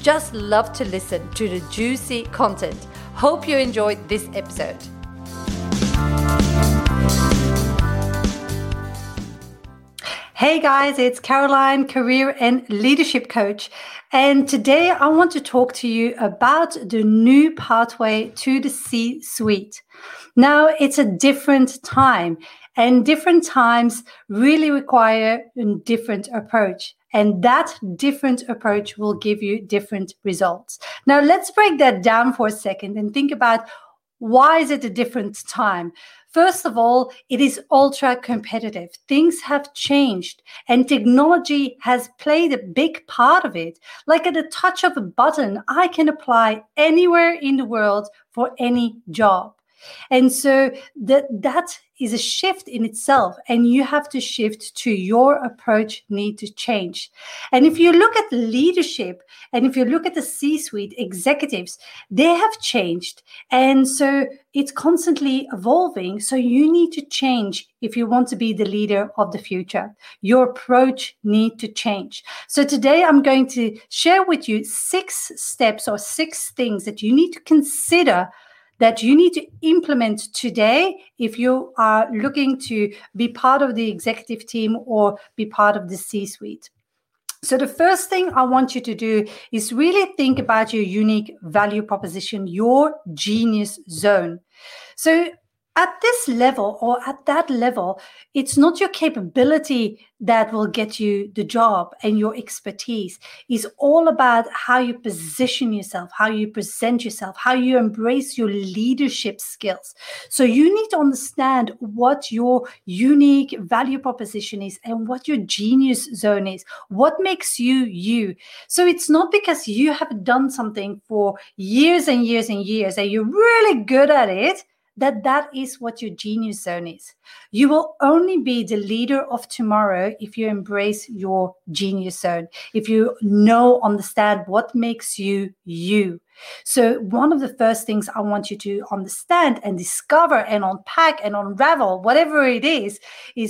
just love to listen to the juicy content. Hope you enjoyed this episode. Hey guys, it's Caroline, Career and Leadership Coach. And today I want to talk to you about the new pathway to the C-suite. Now it's a different time, and different times really require a different approach. And that different approach will give you different results. Now let's break that down for a second and think about why is it a different time? First of all, it is ultra competitive. Things have changed and technology has played a big part of it. Like at the touch of a button, I can apply anywhere in the world for any job. And so that is a shift in itself, and you have to shift to your approach need to change. And if you look at leadership and if you look at the C-suite executives, they have changed. And so it's constantly evolving. So you need to change if you want to be the leader of the future. Your approach need to change. So today I'm going to share with you 6 steps or 6 things that you need to consider that you need to implement today if you are looking to be part of the executive team or be part of the C-suite. So the first thing I want you to do is really think about your unique value proposition, your genius zone. So at this level or at that level, it's not your capability that will get you the job and your expertise. It's all about how you position yourself, how you present yourself, how you embrace your leadership skills. So you need to understand what your unique value proposition is and what your genius zone is, what makes you you. So it's not because you have done something for years and years and years and you're really good at it, that is what your genius zone is. You will only be the leader of tomorrow if you embrace your genius zone, if you understand what makes you you. So one of the first things I want you to understand and discover and unpack and unravel, whatever it is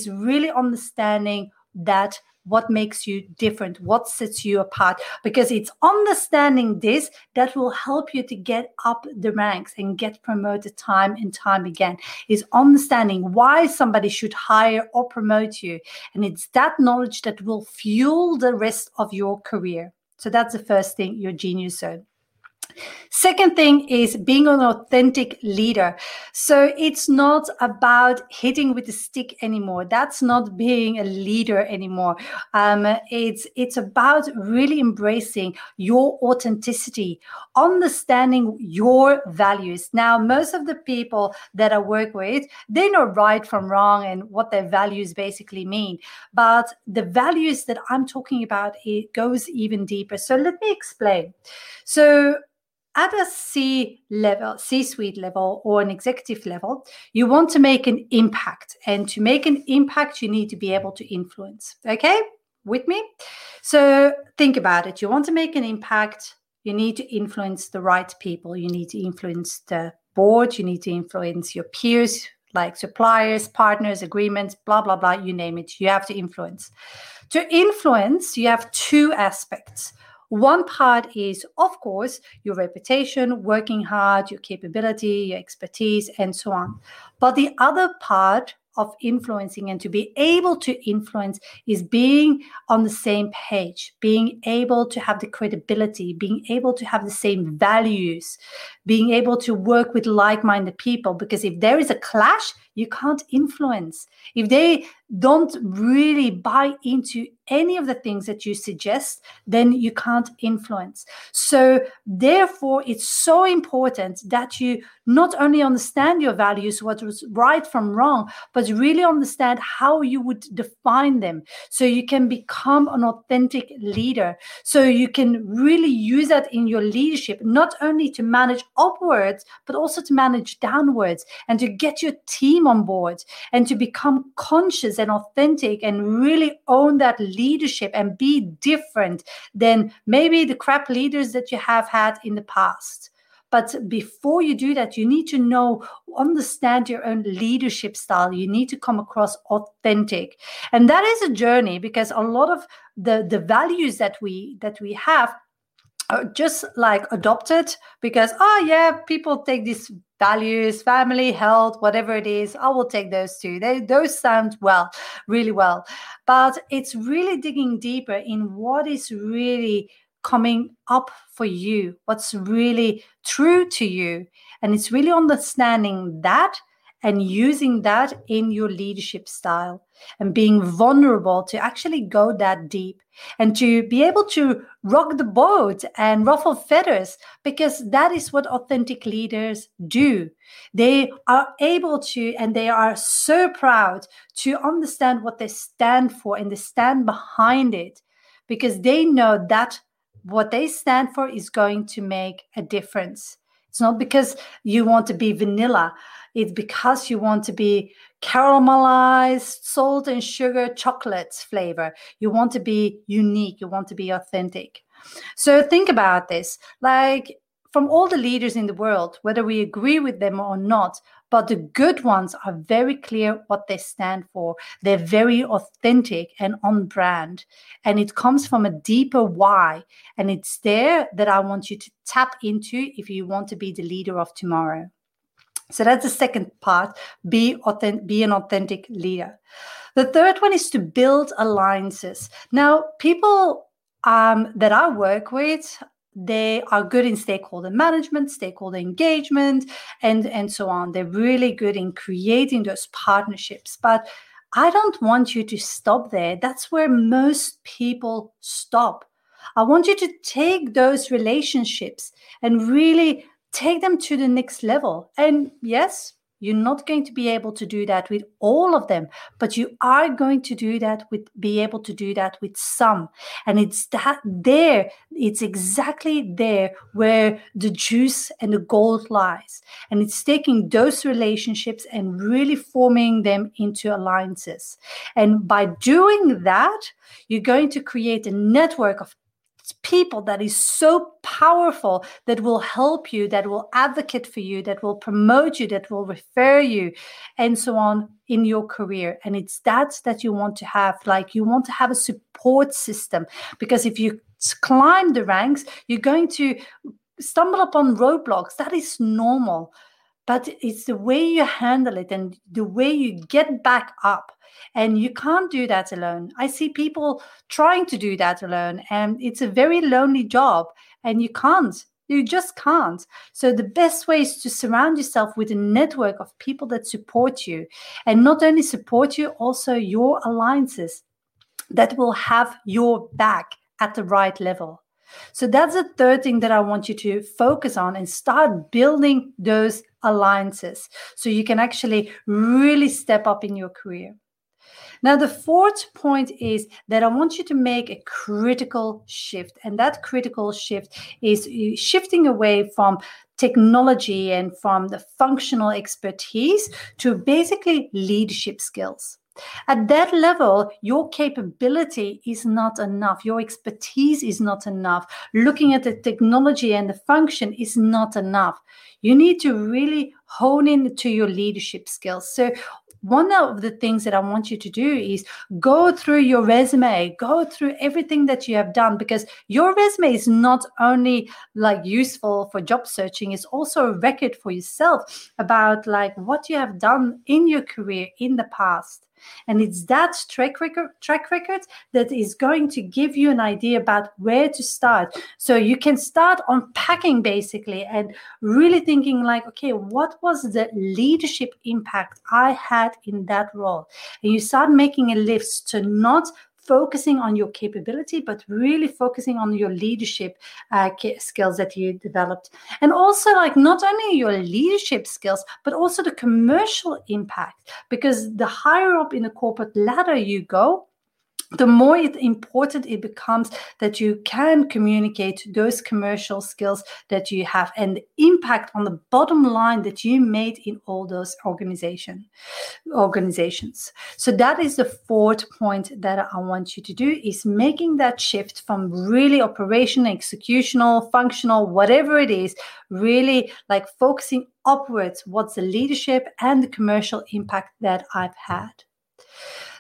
really understanding that what makes you different, what sets you apart, because it's understanding this that will help you to get up the ranks and get promoted time and time again. It's understanding why somebody should hire or promote you. And it's that knowledge that will fuel the rest of your career. So that's the first thing, your genius zone. Second thing is being an authentic leader. So it's not about hitting with the stick anymore. That's not being a leader anymore. It's about really embracing your authenticity, understanding your values. Now, most of the people that I work with, they know right from wrong and what their values basically mean. But the values that I'm talking about, it goes even deeper. So let me explain. So at a C-suite level or an executive level, you want to make an impact. And to make an impact, you need to be able to influence. Okay? With me? So think about it. You want to make an impact. You need to influence the right people. You need to influence the board. You need to influence your peers, like suppliers, partners, agreements, blah, blah, blah. You name it. You have to influence. To influence, you have 2 aspects. One part is, of course, your reputation, working hard, your capability, your expertise, and so on. But the other part of influencing and to be able to influence is being on the same page, being able to have the credibility, being able to have the same values, being able to work with like-minded people. Because if there is a clash, you can't influence. If they don't really buy into any of the things that you suggest, then you can't influence. So therefore, it's so important that you not only understand your values, what was right from wrong, but really understand how you would define them so you can become an authentic leader. So you can really use that in your leadership, not only to manage upwards, but also to manage downwards and to get your team on board and to become conscious and authentic and really own that leadership and be different than maybe the crap leaders that you have had in the past. But before you do that, you need to understand your own leadership style. You need to come across authentic. And that is a journey, because a lot of the values that we have are just like adopted because, people take these values, family, health, whatever it is, I will take those too. Those sound really well. But it's really digging deeper in what is really coming up for you, what's really true to you. And it's really understanding that and using that in your leadership style and being vulnerable to actually go that deep and to be able to rock the boat and ruffle feathers, because that is what authentic leaders do. They are able to, and they are so proud to understand what they stand for and they stand behind it, because they know that what they stand for is going to make a difference. It's not because you want to be vanilla. It's because you want to be caramelized, salt and sugar, chocolate flavor. You want to be unique. You want to be authentic. So think about this. Like, from all the leaders in the world, whether we agree with them or not, but the good ones are very clear what they stand for. They're very authentic and on brand. And it comes from a deeper why. And it's there that I want you to tap into if you want to be the leader of tomorrow. So that's the second part, be an authentic leader. The third one is to build alliances. Now, people that I work with, they are good in stakeholder management, stakeholder engagement, and so on. They're really good in creating those partnerships. But I don't want you to stop there. That's where most people stop. I want you to take those relationships and really take them to the next level. And yes, you're not going to be able to do that with all of them, but you are going to be able to do that with some. And it's exactly there where the juice and the gold lies. And it's taking those relationships and really forming them into alliances. And by doing that, you're going to create a network of people that is so powerful, that will help you, that will advocate for you, that will promote you, that will refer you, and so on in your career. And it's that you want to have. Like, you want to have a support system, because if you climb the ranks, you're going to stumble upon roadblocks. That is normal. But it's the way you handle it and the way you get back up. And you can't do that alone. I see people trying to do that alone, and it's a very lonely job, and you can't. You just can't. So the best way is to surround yourself with a network of people that support you, and not only support you, also your alliances that will have your back at the right level. So that's the third thing that I want you to focus on, and start building those alliances so you can actually really step up in your career. Now, the fourth point is that I want you to make a critical shift. And that critical shift is shifting away from technology and from the functional expertise to basically leadership skills. At that level, your capability is not enough. Your expertise is not enough. Looking at the technology and the function is not enough. You need to really hone in to your leadership skills. So one of the things that I want you to do is go through your resume, go through everything that you have done, because your resume is not only like useful for job searching, it's also a record for yourself about like what you have done in your career in the past. And it's that track record that is going to give you an idea about where to start. So you can start unpacking basically and really thinking like, okay, what was the leadership impact I had in that role? And you start making a list to not focusing on your capability, but really focusing on your leadership skills that you developed. And also, like, not only your leadership skills, but also the commercial impact, because the higher up in the corporate ladder you go, the more important it becomes that you can communicate those commercial skills that you have and the impact on the bottom line that you made in all those organizations. So that is the fourth point that I want you to do, is making that shift from really operational, executional, functional, whatever it is, really like focusing upwards, what's the leadership and the commercial impact that I've had.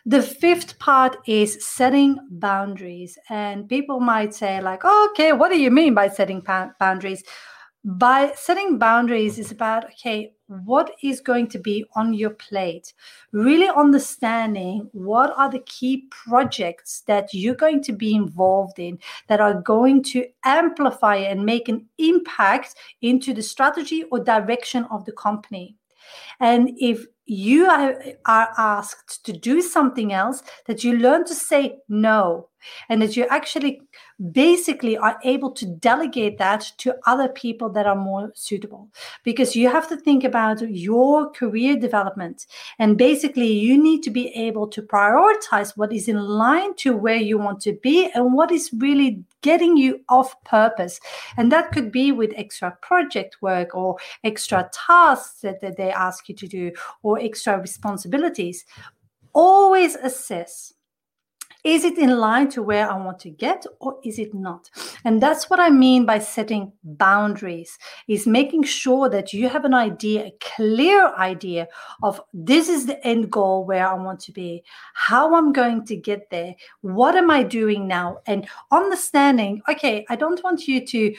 The fifth part is setting boundaries. And people might say, like, oh, okay, what do you mean by setting boundaries? By setting boundaries is about, okay, what is going to be on your plate? Really understanding what are the key projects that you're going to be involved in that are going to amplify and make an impact into the strategy or direction of the company. And if you are asked to do something else, that you learn to say no, and that you actually basically are able to delegate that to other people that are more suitable, because you have to think about your career development. And basically, you need to be able to prioritize what is in line to where you want to be and what is really getting you off purpose. And that could be with extra project work or extra tasks that they ask you to do or extra responsibilities. Always assess. Is it in line to where I want to get, or is it not? And that's what I mean by setting boundaries, is making sure that you have an idea, a clear idea of this is the end goal where I want to be, how I'm going to get there, what am I doing now, and understanding, okay, I don't want you to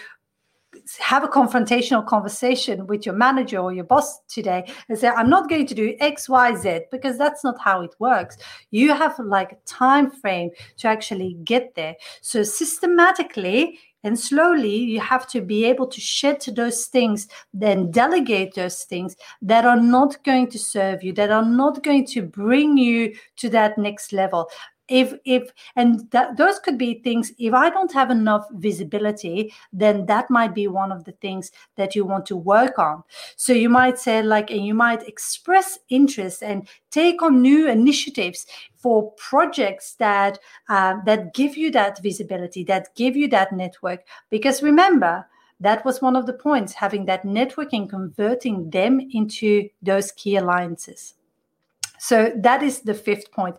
have a confrontational conversation with your manager or your boss today and say, I'm not going to do X, Y, Z, because that's not how it works. You have like a time frame to actually get there. So systematically and slowly, you have to be able to shed those things, then delegate those things that are not going to serve you, that are not going to bring you to that next level. Those could be things, if I don't have enough visibility, then that might be one of the things that you want to work on. So you might say, like, and you might express interest and take on new initiatives for projects that give you that visibility, that give you that network. Because remember, that was one of the points, having that network and converting them into those key alliances. So that is the fifth point.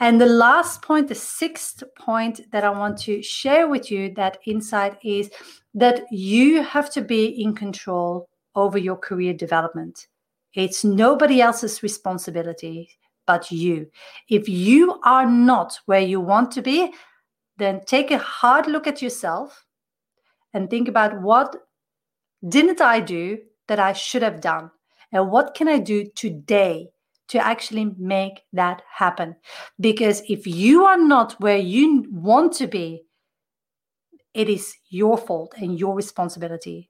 And the last point, the sixth point that I want to share with you, that insight, is that you have to be in control over your career development. It's nobody else's responsibility but you. If you are not where you want to be, then take a hard look at yourself and think about, what didn't I do that I should have done? And what can I do today to actually make that happen? Because if you are not where you want to be, it is your fault and your responsibility.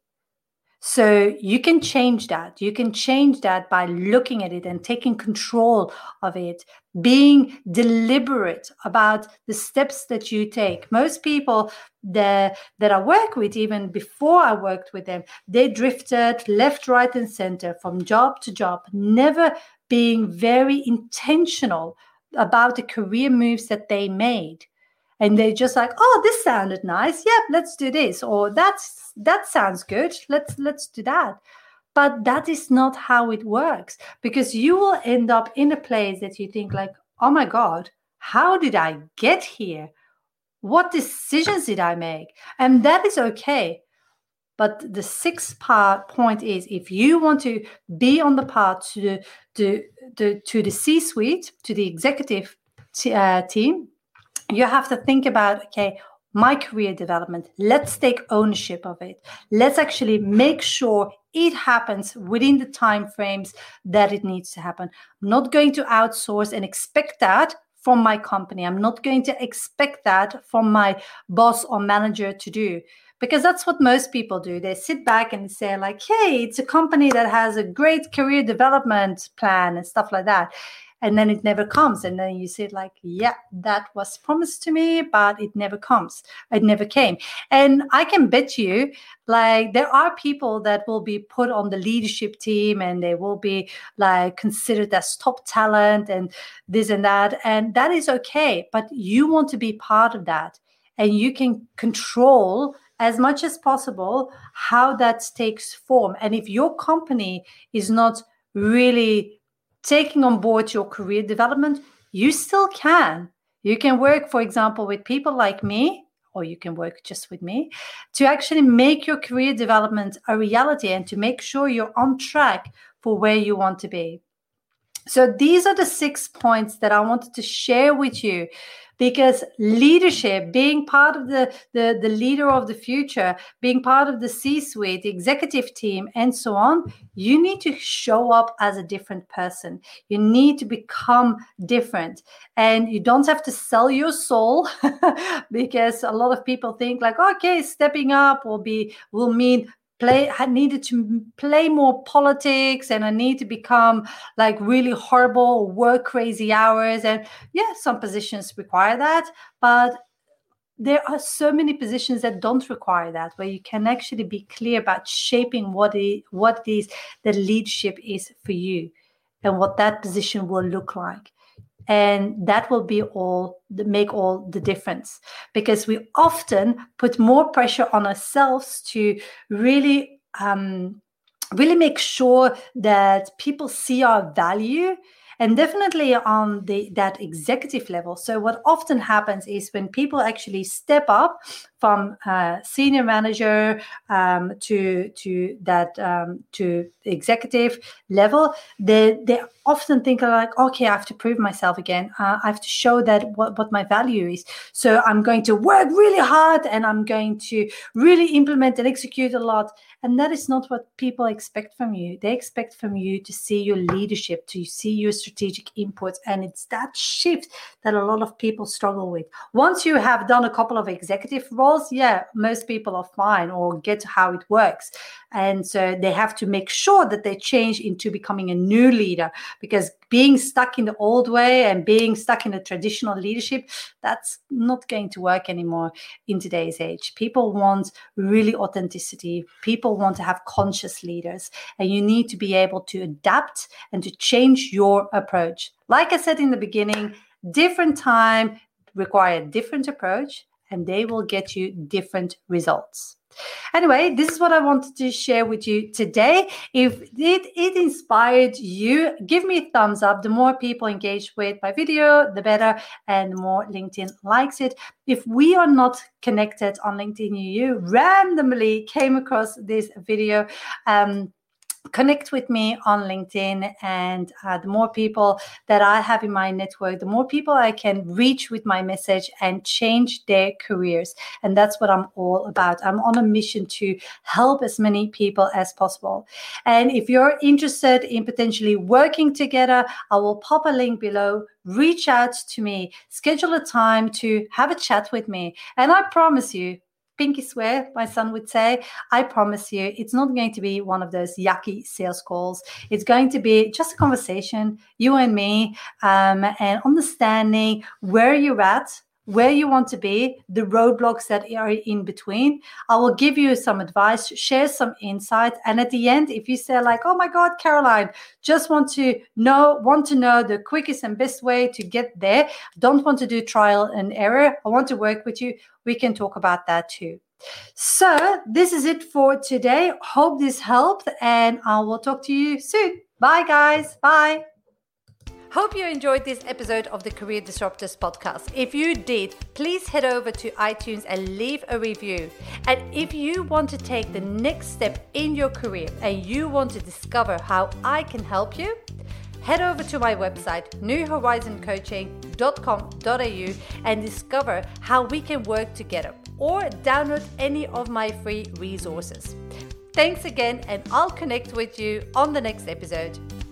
So you can change that. You can change that by looking at it and taking control of it, being deliberate about the steps that you take. Most people that I work with, even before I worked with them, they drifted left, right, and center from job to job, never being very intentional about the career moves that they made. And they're just like, oh, this sounded nice. Yep, let's do this. Or that sounds good. Let's do that. But that is not how it works, because you will end up in a place that you think like, oh my God, how did I get here? What decisions did I make? And that is okay. But the sixth point is, if you want to be on the path to the C-suite, to the executive team, you have to think about, okay, my career development, let's take ownership of it. Let's actually make sure it happens within the timeframes that it needs to happen. I'm not going to outsource and expect that from my company. I'm not going to expect that from my boss or manager to do. Because that's what most people do. They sit back and say like, hey, it's a company that has a great career development plan and stuff like that. and then it never comes. And then you say like, yeah, that was promised to me, but it never comes. It never came. And I can bet you, like, there are people that will be put on the leadership team and they will be like considered as top talent and this and that is okay. But you want to be part of that, and you can control as much as possible how that takes form. And if your company is not really taking on board your career development, you still can. You can work, for example, with people like me, or you can work just with me, to actually make your career development a reality and to make sure you're on track for where you want to be. So these are the 6 points that I wanted to share with you, because leadership, being part of the leader of the future, being part of the C-suite, the executive team, and so on, you need to show up as a different person. You need to become different. And you don't have to sell your soul because a lot of people think like, okay, stepping up will mean I needed to play more politics, and I need to become like really horrible, work crazy hours. And yeah, some positions require that, but there are so many positions that don't require that, where you can actually be clear about shaping what the leadership is for you and what that position will look like. And that will make all the difference, because we often put more pressure on ourselves to really, really make sure that people see our value, and definitely on that executive level. So what often happens is when people actually step up from senior manager to executive level, they often think like, okay, I have to prove myself again. I have to show that what my value is. So I'm going to work really hard, and I'm going to really implement and execute a lot. And that is not what people expect from you. They expect from you to see your leadership, to see your strategic inputs. And it's that shift that a lot of people struggle with. Once you have done a couple of executive roles, yeah, most people are fine or get how it works. And so they have to make sure that they change into becoming a new leader, because being stuck in the old way and being stuck in the traditional leadership, that's not going to work anymore in today's age. People want really authenticity. People want to have conscious leaders, and you need to be able to adapt and to change your approach. Like I said in the beginning, different time require a different approach, and they will get you different results. Anyway, this is what I wanted to share with you today. If it inspired you, give me a thumbs up. The more people engage with my video, the better, and the more LinkedIn likes it. If we are not connected on LinkedIn, you randomly came across this video, connect with me on LinkedIn, and the more people that I have in my network, the more people I can reach with my message and change their careers. And that's what I'm all about. I'm on a mission to help as many people as possible. And if you're interested in potentially working together, I will pop a link below. Reach out to me, schedule a time to have a chat with me. And I promise you, pinky swear, my son would say, I promise you, it's not going to be one of those yucky sales calls. It's going to be just a conversation, you and me, and understanding where you're at, where you want to be, the roadblocks that are in between. I will give you some advice, share some insights. And at the end, if you say like, oh my God, Caroline, just want to know the quickest and best way to get there, don't want to do trial and error, I want to work with you, we can talk about that too. So this is it for today. Hope this helped, and I will talk to you soon. Bye guys. Bye. Hope you enjoyed this episode of the Career Disruptors podcast. If you did, please head over to iTunes and leave a review. And if you want to take the next step in your career and you want to discover how I can help you, head over to my website, newhorizoncoaching.com.au, and discover how we can work together, or download any of my free resources. Thanks again, and I'll connect with you on the next episode.